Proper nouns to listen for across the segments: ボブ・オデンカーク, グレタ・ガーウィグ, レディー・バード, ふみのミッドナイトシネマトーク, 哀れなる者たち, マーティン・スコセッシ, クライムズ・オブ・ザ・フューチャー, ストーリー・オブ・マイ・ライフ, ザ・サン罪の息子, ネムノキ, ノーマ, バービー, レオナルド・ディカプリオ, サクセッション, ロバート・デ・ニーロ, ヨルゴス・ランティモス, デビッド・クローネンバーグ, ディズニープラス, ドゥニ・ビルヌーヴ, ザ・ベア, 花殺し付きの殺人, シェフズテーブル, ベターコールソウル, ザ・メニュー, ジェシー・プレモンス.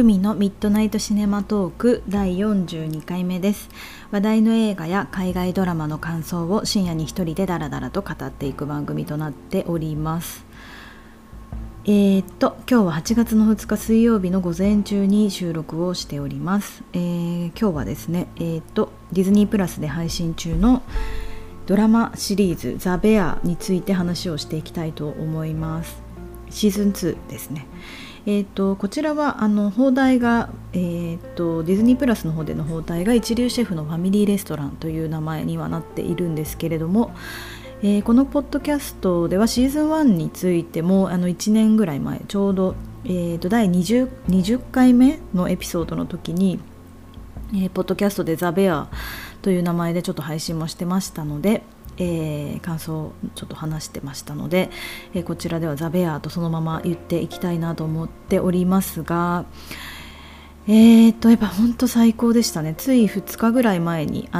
ふみのミッドナイトシネマトーク第42回目です。話題の映画や海外ドラマの感想を深夜に一人でダラダラと語っていく番組となっております。今日は8月の2日水曜日の午前中に収録をしております。今日はですね、ディズニープラスで配信中のドラマシリーズザ・ベアについて話をしていきたいと思います。シーズン2ですね。こちらは放題が、ディズニープラスの方での放題が一流シェフのファミリーレストランという名前にはなっているんですけれども、このポッドキャストではシーズン1についても1年ぐらい前ちょうど、第 20回目のエピソードの時に、ポッドキャストでザ・ベアという名前でちょっと配信もしてましたので、感想をちょっと話してましたので、こちらではザ・ベアとそのまま言っていきたいなと思っておりますが、やっぱ本当最高でしたね。つい2日ぐらい前に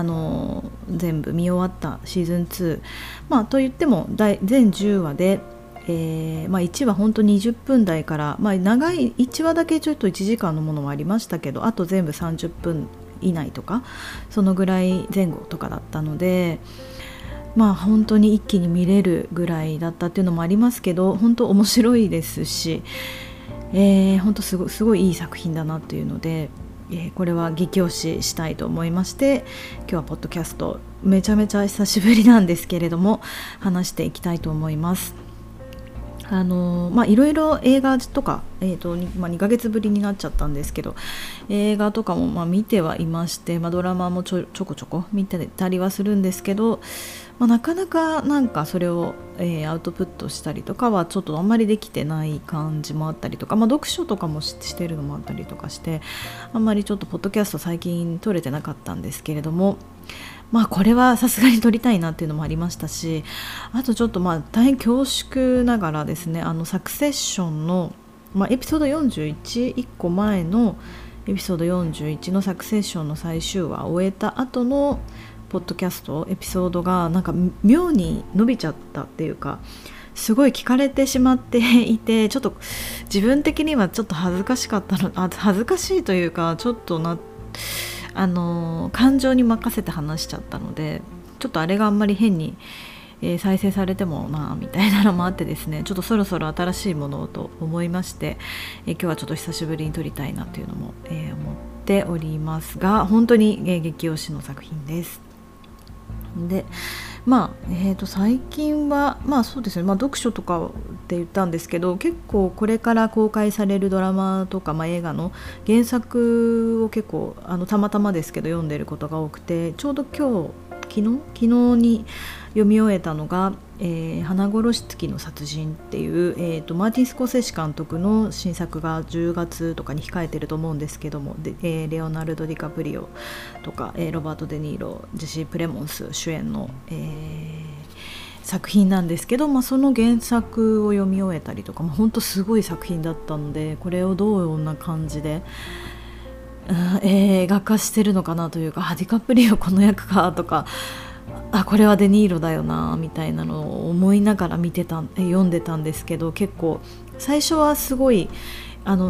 全部見終わったシーズン2、と言っても全10話で、1話本当20分台から、長い1話だけちょっと1時間のものもありましたけど、あと全部30分以内とかそのぐらい前後とかだったので、本当に一気に見れるぐらいだったっていうのもありますけど、本当面白いですし、本当すごいいい作品だなっていうので、これは激推ししたいと思いまして、今日はポッドキャストめちゃめちゃ久しぶりなんですけれども話していきたいと思います。いろいろ映画とか、2ヶ月ぶりになっちゃったんですけど、映画とかも見てはいまして、ドラマもちょこちょこ見てたりはするんですけど、なかなかそれを、アウトプットしたりとかはちょっとあんまりできてない感じもあったりとか、読書とかもしてるのもあったりとかして、あんまりちょっとポッドキャスト最近撮れてなかったんですけれども、これはさすがに撮りたいなっていうのもありましたし、あとちょっと大変恐縮ながらですね、サクセッションの、エピソード41、1個前のエピソード41のサクセッションの最終話を終えた後のポッドキャストエピソードが妙に伸びちゃったっていうか、すごい聞かれてしまっていて、ちょっと自分的にはちょっと恥ずかしいというか、ちょっと感情に任せて話しちゃったので、ちょっとあれがあんまり変に、再生されてもみたいなのもあってですね、ちょっとそろそろ新しいものをと思いまして、今日はちょっと久しぶりに撮りたいなというのも、思っておりますが、本当に、激推しの作品です。で最近はそうですね、読書とかって言ったんですけど、結構これから公開されるドラマとか、映画の原作を結構たまたまですけど読んでることが多くて、ちょうど昨日に読み終えたのが、花殺し付きの殺人っていう、マーティン・スコセッシ監督の新作が10月とかに控えてると思うんですけども、レオナルド・ディカプリオとか、ロバート・デ・ニーロ、ジェシー・プレモンス主演の、作品なんですけど、その原作を読み終えたりとか、本当すごい作品だったので、これをどんな感じで映画化してるのかなというか、ディカプリオこの役かとか、これはデニーロだよなみたいなのを思いながら読んでたんですけど、結構最初はすごい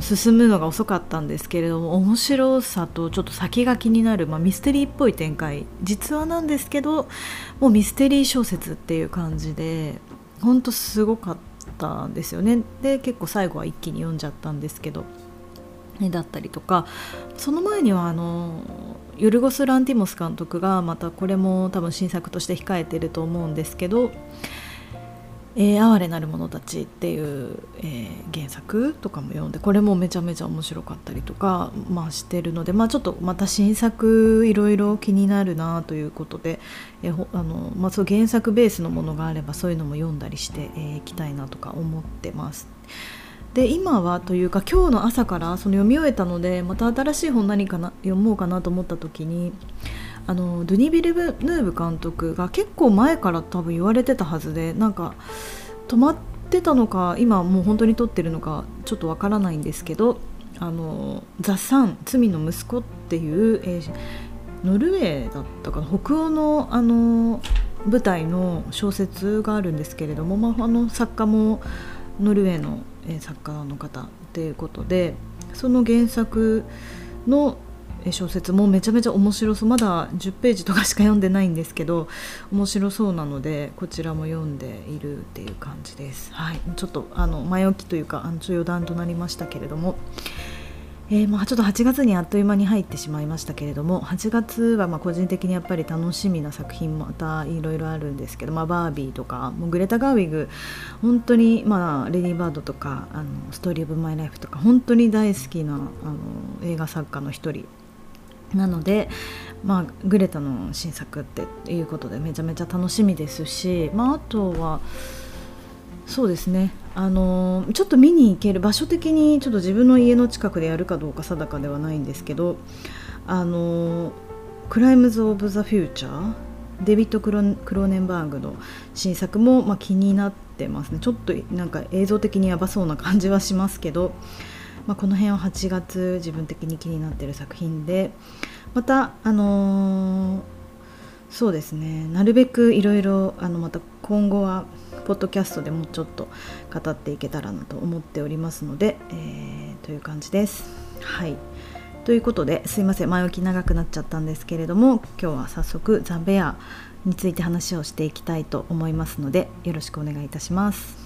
進むのが遅かったんですけれども、面白さとちょっと先が気になる、ミステリーっぽい展開、実話なんですけどもうミステリー小説っていう感じで、本当すごかったんですよね。で結構最後は一気に読んじゃったんですけど、だったりとか、その前にはヨルゴス・ランティモス監督がまたこれも多分新作として控えてると思うんですけど、哀れなる者たちっていう、原作とかも読んで、これもめちゃめちゃ面白かったりとか、してるので、ちょっとまた新作いろいろ気になるなということで、そう原作ベースのものがあればそういうのも読んだりしてい、きたいなとか思ってます。で今はというか、今日の朝からその読み終えたので、また新しい本何かな読もうかなと思った時に、ドゥニ・ビルヌーヴ監督が結構前から多分言われてたはずで、止まってたのか今もう本当に撮ってるのかちょっとわからないんですけど、ザ・サン罪の息子っていう、ノルウェーだったかな、北欧の舞台の小説があるんですけれども、作家もノルウェーの作家の方ということで、その原作の小説もめちゃめちゃ面白そう。まだ10ページとかしか読んでないんですけど、面白そうなのでこちらも読んでいるっていう感じです、はい、ちょっと前置きというか余談となりましたけれども、まあちょっと8月にあっという間に入ってしまいましたけれども、8月は個人的にやっぱり楽しみな作品もまたいろいろあるんですけど、バービーとかもうグレタ・ガーウィグ本当に、レディー・バードとかストーリー・オブ・マイ・ライフとか本当に大好きな映画作家の一人なので、グレタの新作っていうことでめちゃめちゃ楽しみですし、あとはそうですね、ちょっと見に行ける場所的にちょっと自分の家の近くでやるかどうか定かではないんですけど、クライムズ・オブ・ザ・フューチャー、デビッド・クローネンバーグの新作も、気になってますね。ちょっとなんか映像的にやばそうな感じはしますけど、この辺は8月自分的に気になっている作品で、またそうですね、なるべくいろいろまた今後はポッドキャストでもちょっと語っていけたらなと思っておりますので、という感じです。はい、ということで、すいません、前置き長くなっちゃったんですけれども、今日は早速ザ・ベアについて話をしていきたいと思いますので、よろしくお願いいたします。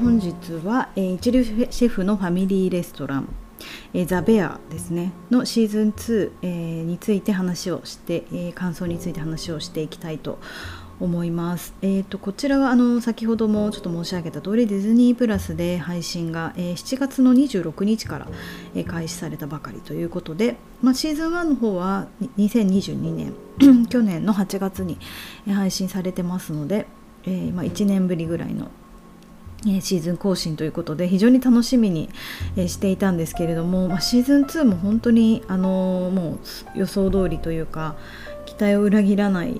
本日は、一流シェフのファミリーレストラン、ザ・ベアですねのシーズン2、について話をして、感想について話をしていきたいと思います。こちらは先ほどもちょっと申し上げた通り、ディズニープラスで配信が、7月の26日から、開始されたばかりということで、シーズン1の方は2022年去年の8月に配信されてますので、1年ぶりぐらいのシーズン更新ということで非常に楽しみにしていたんですけれども、シーズン2も本当にもう予想通りというか期待を裏切らない、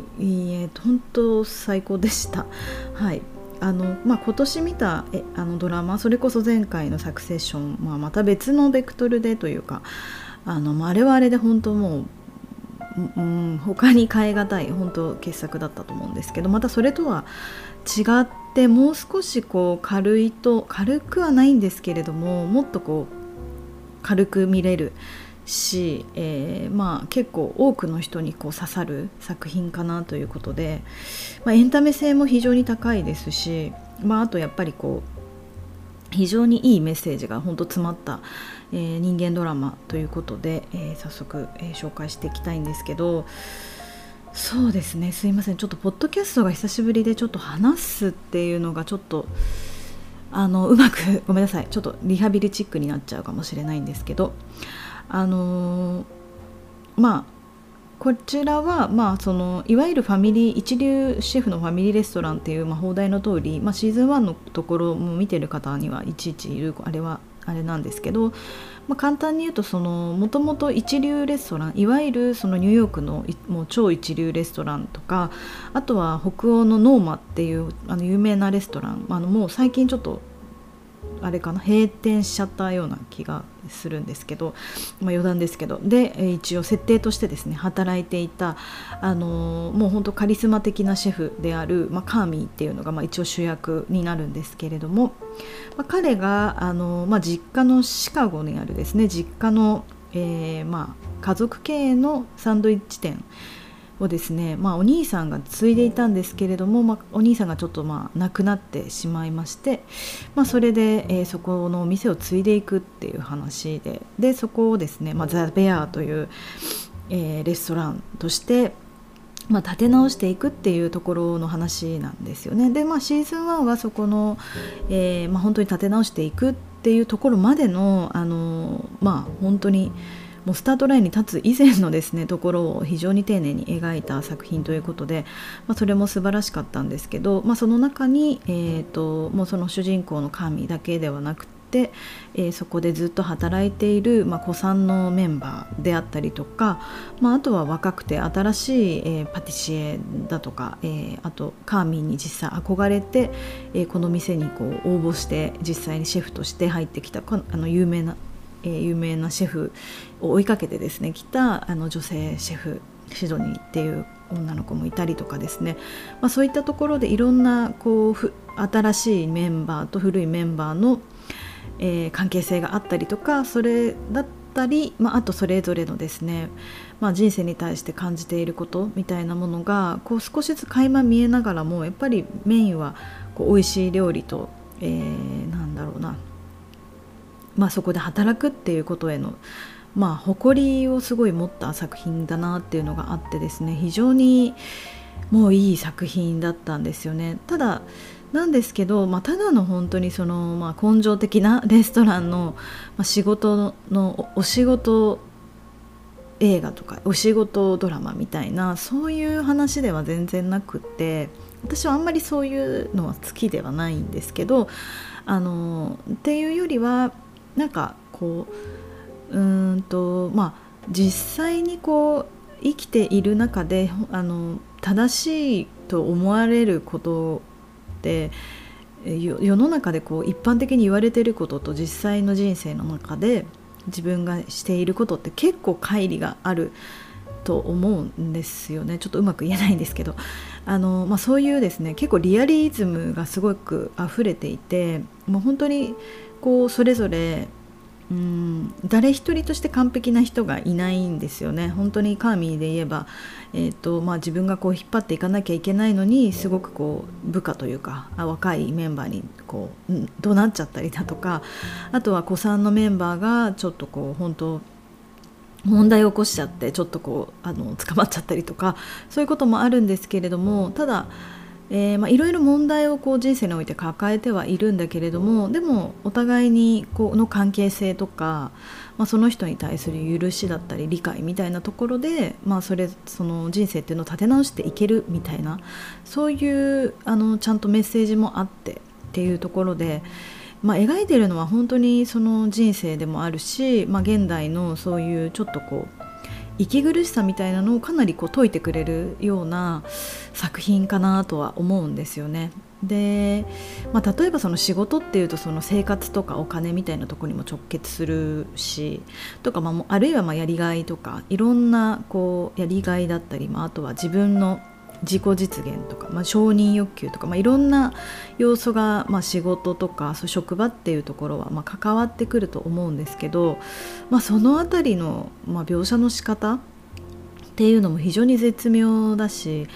本当最高でした。はい、今年見たドラマ、それこそ前回のサクセッション、また別のベクトルでというか、あれはあれで本当もう他に変えがたい本当傑作だったと思うんですけど、またそれとは違ってもう少し軽くはないんですけれども、もっと軽く見れるし、結構多くの人に刺さる作品かなということで、エンタメ性も非常に高いですし、あとやっぱり非常にいいメッセージが本当詰まった、人間ドラマということで、早速、紹介していきたいんですけど、そうですね、すいません、ちょっとポッドキャストが久しぶりでちょっと話すっていうのがちょっとうまくごめんなさい、ちょっとリハビリチックになっちゃうかもしれないんですけど、こちらは、いわゆる一流シェフのファミリーレストランっていう、放題の通り、シーズン1のところも見てる方にはいちいちいるあれはあれなんですけど、簡単に言うともともと一流レストラン、いわゆるニューヨークのもう超一流レストランとか、あとは北欧のノーマっていう有名なレストラン、もう最近ちょっとあれかな、閉店しちゃったような気がするんですけど、余談ですけど、で一応設定としてですね、働いていたもう本当カリスマ的なシェフである、カーミーっていうのが、一応主役になるんですけれども、彼が実家のシカゴにあるですね、実家の、家族経営のサンドイッチ店をですね、お兄さんが継いでいたんですけれども、お兄さんがちょっと亡くなってしまいまして、それで、そこのお店を継いでいくっていう話で、そこをですね、ザ・ベアという、レストランとして、立て直していくっていうところの話なんですよね。で、シーズン1はそこの、本当に立て直していくっていうところまでの、本当にもうスタートラインに立つ以前のですねところを非常に丁寧に描いた作品ということで、それも素晴らしかったんですけど、その中に、もうその主人公の神だけではなくて、そこでずっと働いている、子さんのメンバーであったりとか、あとは若くて新しい、パティシエだとか、あとカーミーに実際憧れて、この店に応募して実際にシェフとして入ってきた有名なシェフを追いかけてですね来た女性シェフシドニーっていう女の子もいたりとかですね、そういったところでいろんなこう新しいメンバーと古いメンバーの、関係性があったりとか、それだったり、あとそれぞれのですね、人生に対して感じていることみたいなものがこう少しずつ垣間見えながらも、やっぱりメインはこう美味しい料理と、なんだろうな、そこで働くっていうことへの誇りをすごい持った作品だなっていうのがあってですね、非常にもういい作品だったんですよね。ただなんですけど、ただの本当にその、根性的なレストランの、仕事のお仕事映画とかお仕事ドラマみたいな、そういう話では全然なくって、私はあんまりそういうのは好きではないんですけど、っていうよりはなんかこう実際にこう生きている中で正しいと思われることで世の中でこう一般的に言われていることと実際の人生の中で自分がしていることって結構乖離があると思うんですよね。ちょっとうまく言えないんですけど、そういうですね、結構リアリズムがすごく溢れていて、本当にこうそれぞれ誰一人として完璧な人がいないんですよね。本当にカーミーで言えば、自分がこう引っ張っていかなきゃいけないのに、すごくこう部下というか若いメンバーにこう、怒鳴っちゃったりだとか、あとは子さんのメンバーがちょっとこう本当問題を起こしちゃって、ちょっとこう捕まっちゃったりとか、そういうこともあるんですけれども、ただいろいろ問題をこう人生において抱えてはいるんだけれども、でもお互いにこの関係性とか、その人に対する許しだったり理解みたいなところで、その人生っていうのを立て直していけるみたいな、そういうちゃんとメッセージもあってっていうところで、描いてるのは本当にその人生でもあるし、現代のそういうちょっとこう息苦しさみたいなのをかなりこう解いてくれるような作品かなとは思うんですよね。で、例えばその仕事っていうと、その生活とかお金みたいなところにも直結するしとか、あるいはやりがいとか、いろんなこうやりがいだったり、あとは自分の自己実現とか、承認欲求とか、いろんな要素が、仕事とかそう職場っていうところは、関わってくると思うんですけど、そのあたりの、描写の仕方っていうのも非常に絶妙だし、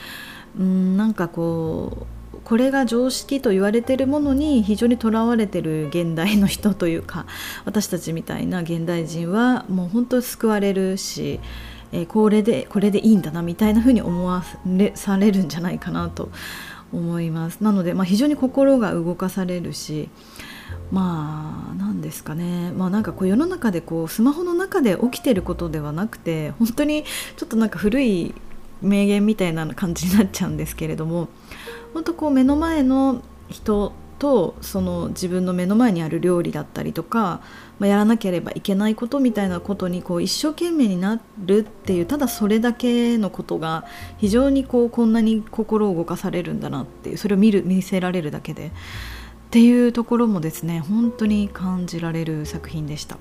なんかこうこれが常識と言われているものに非常にとらわれている現代の人というか、私たちみたいな現代人はもう本当救われるし、これでいいんだなみたいな風に思わされるんじゃないかなと思います。なので、非常に心が動かされるし、なんですかね、なんかこう世の中でこうスマホの中で起きてることではなくて、本当にちょっとなんか古い名言みたいな感じになっちゃうんですけれども、本当こう目の前の人とその自分の目の前にある料理だったりとか、やらなければいけないことみたいなことにこう一生懸命になるっていう、ただそれだけのことが非常にこんなに心を動かされるんだなっていう、それを見せられるだけでっていうところもですね、本当に感じられる作品でした。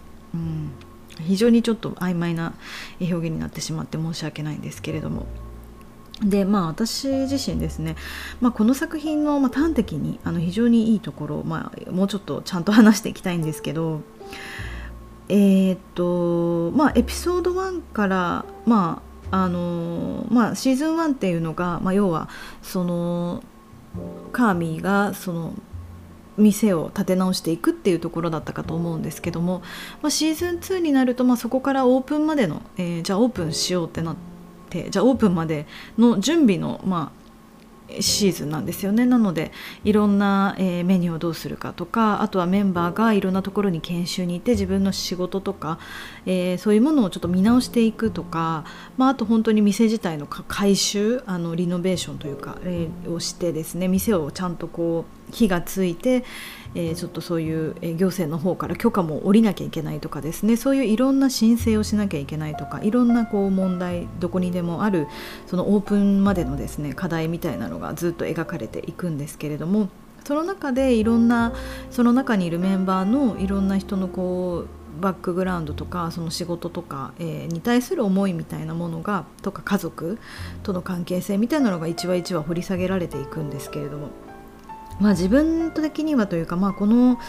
非常にちょっと曖昧な表現になってしまって申し訳ないんですけれども。で、私自身ですね、この作品の端的に非常にいいところを、もうちょっとちゃんと話していきたいんですけど、エピソード1から、シーズン1っていうのが、要はそのカーミーがその店を立て直していくっていうところだったかと思うんですけども、シーズン2になると、そこからオープンまでの、じゃあオープンしようってなって、じゃあオープンまでの準備の、シーズンなんですよね。なのでいろんな、メニューをどうするかとか、あとはメンバーがいろんなところに研修に行って自分の仕事とか、そういうものをちょっと見直していくとか、あと本当に店自体の改修、リノベーションというか、をしてですね、店をちゃんとこう火がついて、ちょっとそういう行政の方から許可も下りなきゃいけないとかですね、そういういろんな申請をしなきゃいけないとか、いろんなこう問題、どこにでもあるそのオープンまでのですね、課題みたいなのがずっと描かれていくんですけれども、その中でいろんな、その中にいるメンバーのいろんな人のこうバックグラウンドとかその仕事とか、に対する思いみたいなものがとか家族との関係性みたいなのが一話一話掘り下げられていくんですけれども、まあ、自分的にはというか、まあ、この、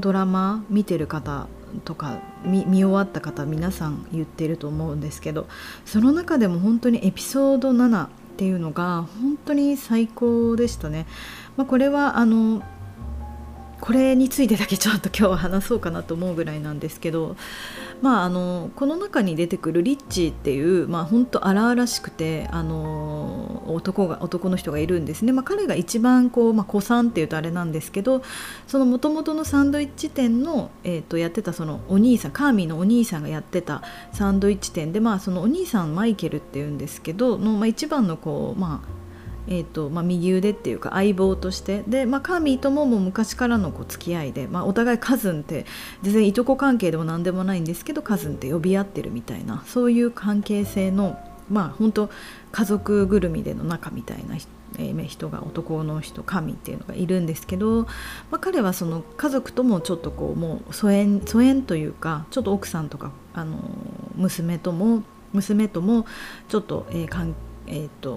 ドラマ見てる方とか 見終わった方皆さん言ってると思うんですけど、その中でも本当にエピソード7っていうのが本当に最高でしたね。まあ、これはこれについてだけちょっと今日は話そうかなと思うぐらいなんですけど、まあ、この中に出てくるリッチーっていう、まあ、本当荒々しくて男の人がいるんですね。まあ、彼が一番こう、まあ、子さんっていうとあれなんですけど、その元々のサンドイッチ店の、やってたそのお兄さん、カーミーのお兄さんがやってたサンドイッチ店で、まあ、そのお兄さんマイケルっていうんですけどの、まあ、一番のこう、まあまあ、右腕っていうか相棒としてで、まあ、カーミーと もう昔からのこう付き合いで、まあ、お互いカズンって全然いとこ関係でも何でもないんですけどカズンって呼び合ってるみたいな、そういう関係性の、まあ、本当家族ぐるみでの仲みたいな人が、男の人カーミーっていうのがいるんですけど、まあ、彼はその家族ともちょっとこうもう疎遠というか、ちょっと奥さんとか娘ともちょっと関係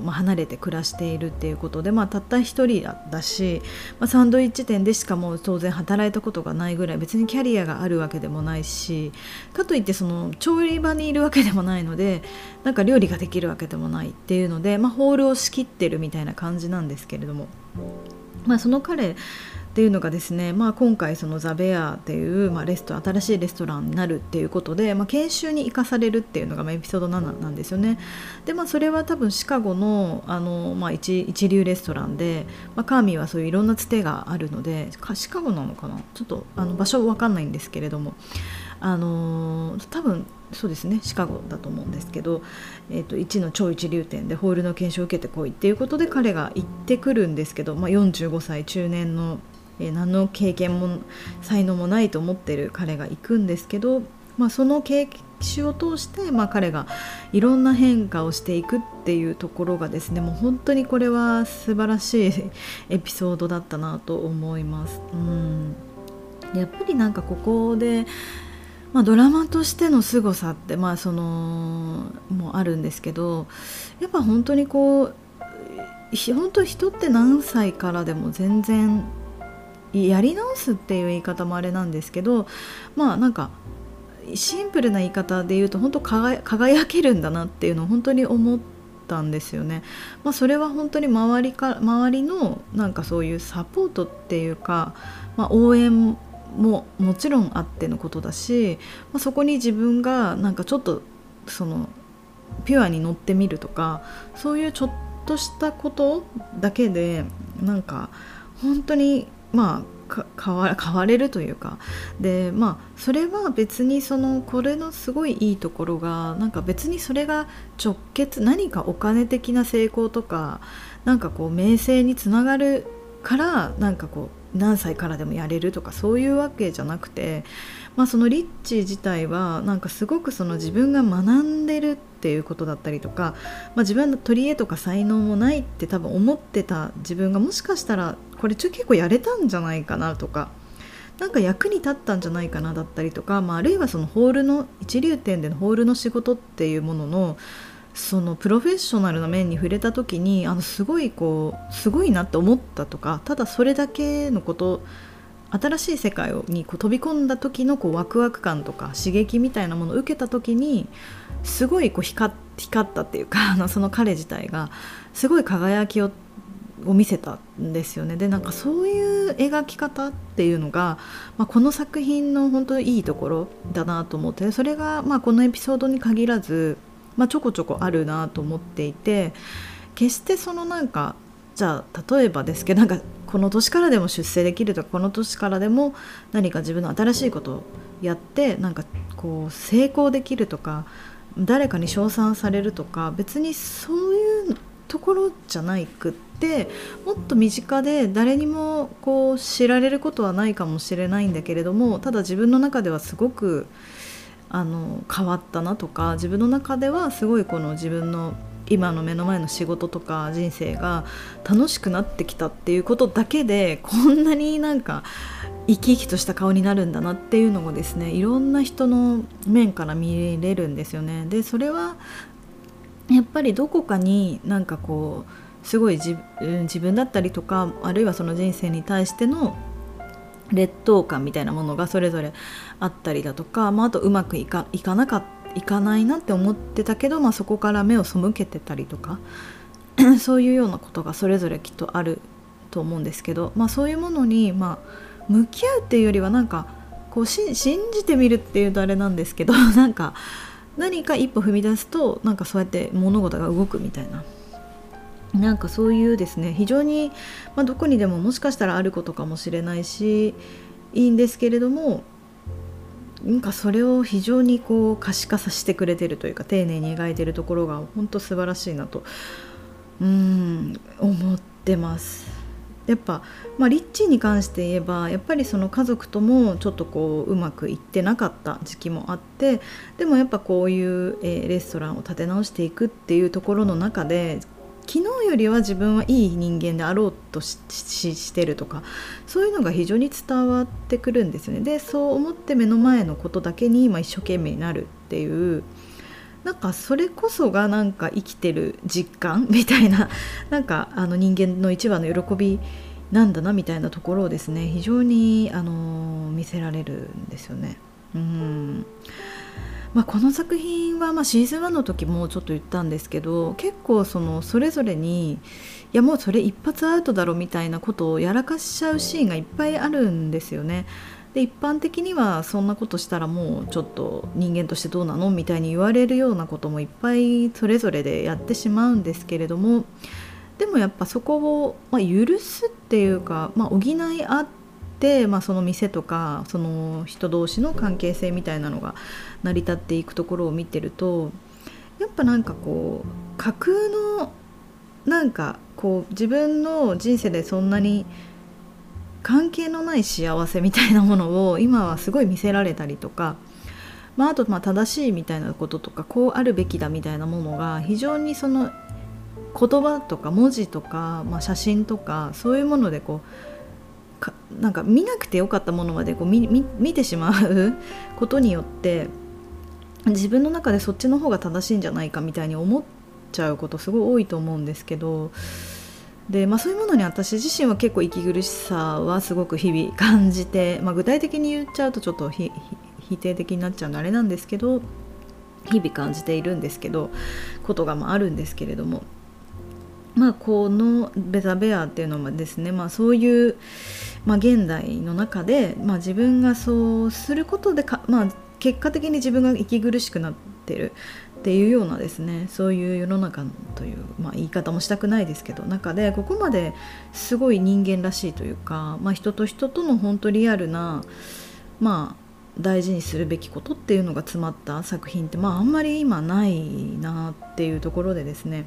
まあ、離れて暮らしているっていうことで、まあ、たった一人だし、まあ、サンドイッチ店でしかもう当然働いたことがないぐらい、別にキャリアがあるわけでもないし、かといってその調理場にいるわけでもないので、なんか料理ができるわけでもないっていうので、まあ、ホールを仕切ってるみたいな感じなんですけれども、まあ、その彼っていうのがですね、まあ、今回そのザ・ベアっていう、まあ、新しいレストランになるっていうことで、まあ、研修に生かされるっていうのがエピソード7なんですよね。で、まあ、それは多分シカゴの、まあ、一流レストランで、まあ、カーミーはそういういろんなつてがあるので、シカゴなのかな、ちょっと場所わかんないんですけれども、多分そうですね、シカゴだと思うんですけど、超一流店でホールの研修を受けてこいっていうことで彼が行ってくるんですけど、まあ、45歳中年の何の経験も才能もないと思ってる彼が行くんですけど、まあ、その経験を通して、まあ、彼がいろんな変化をしていくっていうところがですね、もう本当にこれは素晴らしいエピソードだったなと思います。やっぱりなんかここで、まあ、ドラマとしての凄さって、まあ、そのもあるんですけど、やっぱ本当にこう本当人って何歳からでも全然やり直すっていう言い方もあれなんですけど、まあなんかシンプルな言い方で言うと本当輝けるんだなっていうのを本当に思ったんですよね。まあ、それは本当に周りのなんかそういうサポートっていうか、まあ、応援ももちろんあってのことだし、まあ、そこに自分がなんかちょっとそのピュアに乗ってみるとか、そういうちょっとしたことだけでなんか本当にまあ、変われるというかで、まあ、それは別にそのこれのすごいいいところがなんか別にそれが直結何かお金的な成功とかなんかこう名声につながるからなんかこう何歳からでもやれるとかそういうわけじゃなくて、まあ、そのリッチ自体はなんかすごくその自分が学んでるっていうことだったりとか、まあ、自分の取り柄とか才能もないって多分思ってた自分がもしかしたらこれ結構やれたんじゃないかなとか、なんか役に立ったんじゃないかなだったりとか、まあ、あるいはそのホールの一流店でのホールの仕事っていうもののそのプロフェッショナルな面に触れた時にすごいなって思ったとか、ただそれだけのこと新しい世界にこう飛び込んだ時のこうワクワク感とか刺激みたいなものを受けた時にすごいこう光ったっていうかその彼自体がすごい輝きを見せたんですよね。でなんかそういう描き方っていうのが、まあ、この作品の本当にいいところだなと思って、それがまあこのエピソードに限らず、まあ、ちょこちょこあるなと思っていて、決してそのなんかじゃあ例えばですけどなんかこの年からでも出世できるとかこの年からでも何か自分の新しいことをやってなんかこう成功できるとか誰かに称賛されるとか別にそういうところじゃないくって、もっと身近で誰にもこう知られることはないかもしれないんだけれども、ただ自分の中ではすごく変わったなとか自分の中ではすごいこの自分の今の目の前の仕事とか人生が楽しくなってきたっていうことだけで、こんなになんか生き生きとした顔になるんだなっていうのをですね、いろんな人の面から見れるんですよね。でそれはやっぱりどこかになんかこうすごい自分だったりとか、あるいはその人生に対しての劣等感みたいなものがそれぞれあったりだとか、まあ、あとうまくいかないなって思ってたけど、まあ、そこから目を背けてたりとかそういうようなことがそれぞれきっとあると思うんですけど、まあ、そういうものに、まあ、向き合うっていうよりはなんかこう信じてみるっていうとあれなんですけど、なんか何か一歩踏み出すとなんかそうやって物事が動くみたいな、なんかそういうですね、非常に、まあ、どこにでももしかしたらあることかもしれないしいいんですけれども、なんかそれを非常にこう可視化させてくれてるというか、丁寧に描いてるところが本当素晴らしいなと思ってます。やっぱ、まあ、リッチーに関して言えばやっぱりその家族ともちょっとこううまくいってなかった時期もあって、でもやっぱこういうレストランを立て直していくっていうところの中で、昨日よりは自分はいい人間であろうと してるとか、そういうのが非常に伝わってくるんですよね。でそう思って目の前のことだけに今一生懸命になるっていう、なんかそれこそがなんか生きてる実感みたいな、なんか人間の一番の喜びなんだなみたいなところをですね、非常に見せられるんですよね。まあ、この作品はまあシーズン1の時もちょっと言ったんですけど、結構それぞれに、いやもうそれ一発アウトだろみたいなことをやらかしちゃうシーンがいっぱいあるんですよね。で一般的にはそんなことしたらもうちょっと人間としてどうなのみたいに言われるようなこともいっぱいそれぞれでやってしまうんですけれども、でもやっぱそこをまあ許すっていうか、まあ、補い合って、でまあ、その店とかその人同士の関係性みたいなのが成り立っていくところを見てると、やっぱなんかこう架空のなんかこう自分の人生でそんなに関係のない幸せみたいなものを今はすごい見せられたりとか、まあ、あとまあ正しいみたいなこととか、こうあるべきだみたいなものが非常にその言葉とか文字とか、まあ、写真とかそういうものでこうなんか見なくてよかったものまでこう 見てしまうことによって、自分の中でそっちの方が正しいんじゃないかみたいに思っちゃうことすごい多いと思うんですけど、で、まあ、そういうものに私自身は結構息苦しさはすごく日々感じて、まあ、具体的に言っちゃうとちょっと否定的になっちゃうのあれなんですけど、日々感じているんですけどことがまああるんですけれども、まあ、このベザベアっていうのもですね、まあ、そういう、まあ、現代の中で、まあ、自分がそうすることでまあ、結果的に自分が息苦しくなってるっていうようなですね、そういう世の中のという、まあ、言い方もしたくないですけど中で、ここまですごい人間らしいというか、まあ、人と人との本当リアルな、まあ、大事にするべきことっていうのが詰まった作品って、まあ、あんまり今ないなっていうところでですね、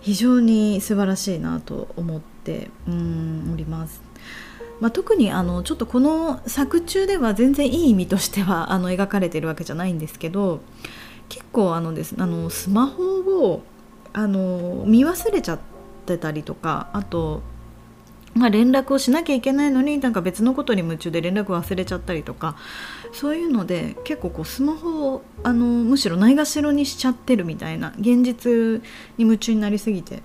非常に素晴らしいなと思っております。まあ、特にちょっとこの作中では全然いい意味としては描かれているわけじゃないんですけど、結構スマホを見忘れちゃってたりとか、あと、まあ、連絡をしなきゃいけないのになんか別のことに夢中で連絡忘れちゃったりとか、そういうので結構こうスマホをむしろないがしろにしちゃってるみたいな、現実に夢中になりすぎて、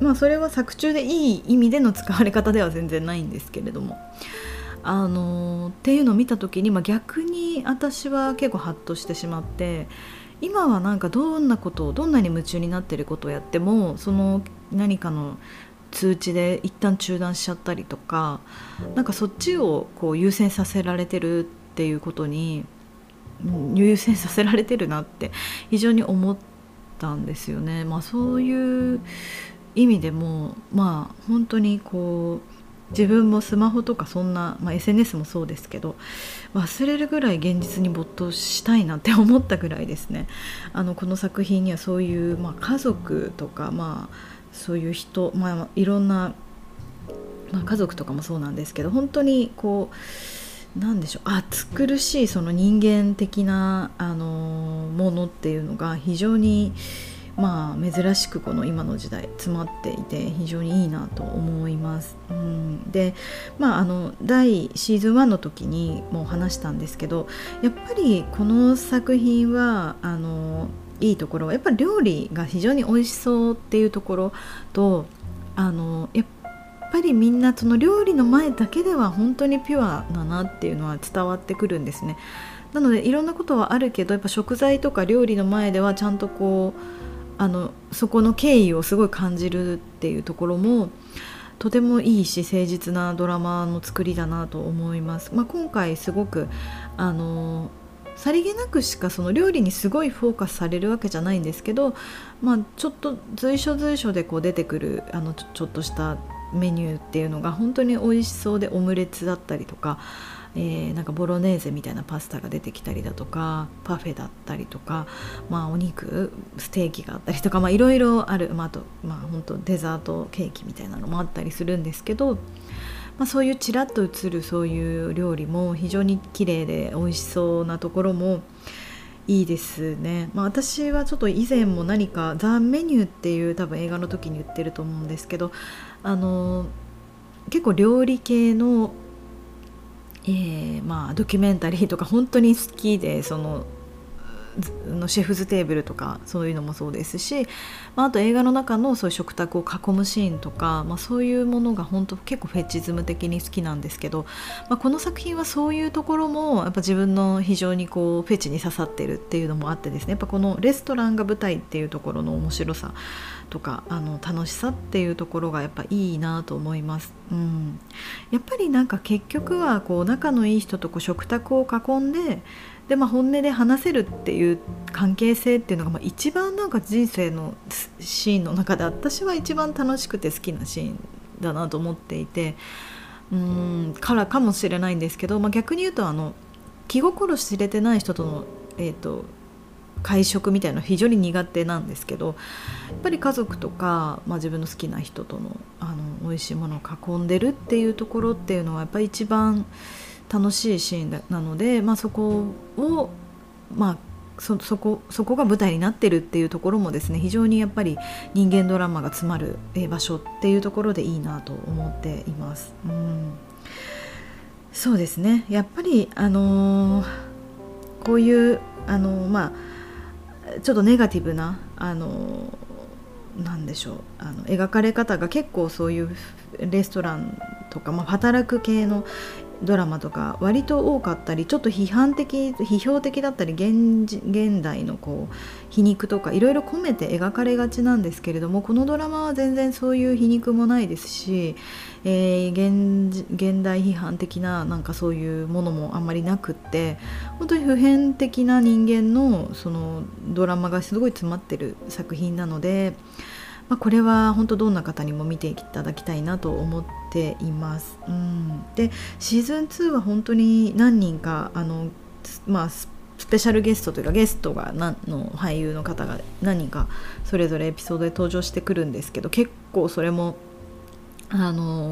まあ、それは作中でいい意味での使われ方では全然ないんですけれども、っていうのを見た時に、まあ、逆に私は結構ハッとしてしまって、今はなんかどんなことをどんなに夢中になってることをやっても、その何かの通知で一旦中断しちゃったりとか、なんかそっちをこう優先させられてるっていうことに、優先させられてるなって非常に思ったんですよね。まあ、そういう意味でも、まあ、本当にこう自分もスマホとかそんな、まあ、SNS もそうですけど、忘れるぐらい現実に没頭したいなって思ったぐらいですね。この作品にはそういう、まあ、家族とか、まあそういう人、まあ、いろんな、まあ、家族とかもそうなんですけど、本当にこうなんでしょう、暑苦しいその人間的なものっていうのが非常にまあ珍しくこの今の時代詰まっていて非常にいいなと思います。で、第シーズン1の時にもう話したんですけど、やっぱりこの作品はいいところはやっぱり料理が非常に美味しそうっていうところと、やっぱりみんなその料理の前だけでは本当にピュアだなっていうのは伝わってくるんですね。なのでいろんなことはあるけど、やっぱ食材とか料理の前ではちゃんとこうそこの敬意をすごい感じるっていうところもとてもいいし、誠実なドラマの作りだなと思います。今回すごくさりげなくしかその料理にすごいフォーカスされるわけじゃないんですけど、ちょっと随所随所でこう出てくるちょっとしたメニューっていうのが本当に美味しそうで、オムレツだったりとか、なんかボロネーゼみたいなパスタが出てきたりだとか、パフェだったりとか、お肉ステーキがあったりとか、いろいろある、本当デザートケーキみたいなのもあったりするんですけど、そういうちらっと映るそういう料理も非常に綺麗で美味しそうなところもいいですね。私はちょっと以前も何かザ・メニューっていう多分映画の時に言ってると思うんですけど、結構料理系の、ドキュメンタリーとか本当に好きで、そのシェフズテーブルとかそういうのもそうですし、あと映画の中のそういう食卓を囲むシーンとか、そういうものが本当結構フェチズム的に好きなんですけど、この作品はそういうところもやっぱ自分の非常にこうフェチに刺さってるっていうのもあってですね、やっぱこのレストランが舞台っていうところの面白さとか楽しさっていうところがやっぱいいなと思います。やっぱりなんか結局はこう仲のいい人とこう食卓を囲んで、本音で話せるっていう関係性っていうのが、一番なんか人生のシーンの中で私は一番楽しくて好きなシーンだなと思っていて、からかもしれないんですけど、逆に言うと気心知れてない人との、会食みたいなのは非常に苦手なんですけど、やっぱり家族とか、自分の好きな人との、美味しいものを囲んでるっていうところっていうのはやっぱり一番楽しいシーンなので、そこを、そこが舞台になってるっていうところもですね、非常にやっぱり人間ドラマが詰まる場所っていうところでいいなと思っています。そうですね、やっぱりこういうちょっとネガティブななんでしょう、描かれ方が結構そういうレストランとか、働く系のドラマとか割と多かったり、ちょっと批評的だったり、現代のこう皮肉とかいろいろ込めて描かれがちなんですけれども、このドラマは全然そういう皮肉もないですし、現代批判的ななんかそういうものもあんまりなくって、本当に普遍的な人間のそのドラマがすごい詰まってる作品なので、これは本当どんな方にも見ていただきたいなと思っています。で、シーズン2は本当に何人かスペシャルゲストというかゲストが俳優の方が何人かそれぞれエピソードで登場してくるんですけど、結構それも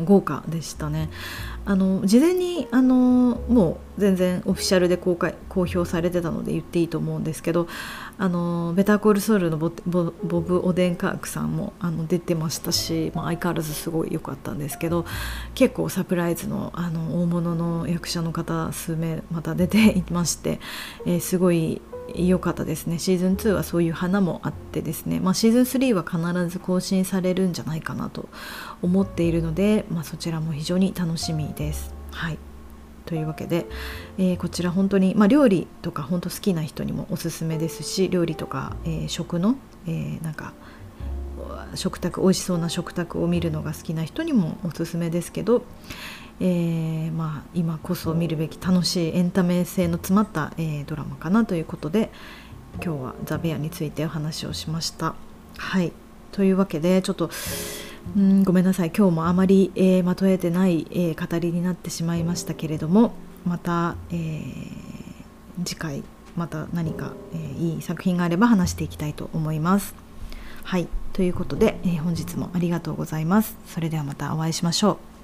豪華でしたね。事前にもう全然オフィシャルで公表されてたので言っていいと思うんですけど、ベターコールソウルのボブ・オデンカークさんも出てましたし、相変わらずすごい良かったんですけど、結構サプライズの、大物の役者の方数名また出ていまして、すごい良かったですね。シーズン2はそういう花もあってですね、シーズン3は必ず更新されるんじゃないかなと思っているので、そちらも非常に楽しみです。はい、というわけで、こちら本当に、料理とか本当好きな人にもおすすめですし、料理とか、食の、なんか食卓美味しそうな食卓を見るのが好きな人にもおすすめですけど、今こそ見るべき楽しいエンタメ性の詰まった、ドラマかなということで、今日はザ・ベアについてお話をしました。はい、というわけでちょっとごめんなさい、今日もあまり、まとえてない、語りになってしまいましたけれども、また、次回また何か、いい作品があれば話していきたいと思います。はい、ということで、本日もありがとうございます。それではまたお会いしましょう。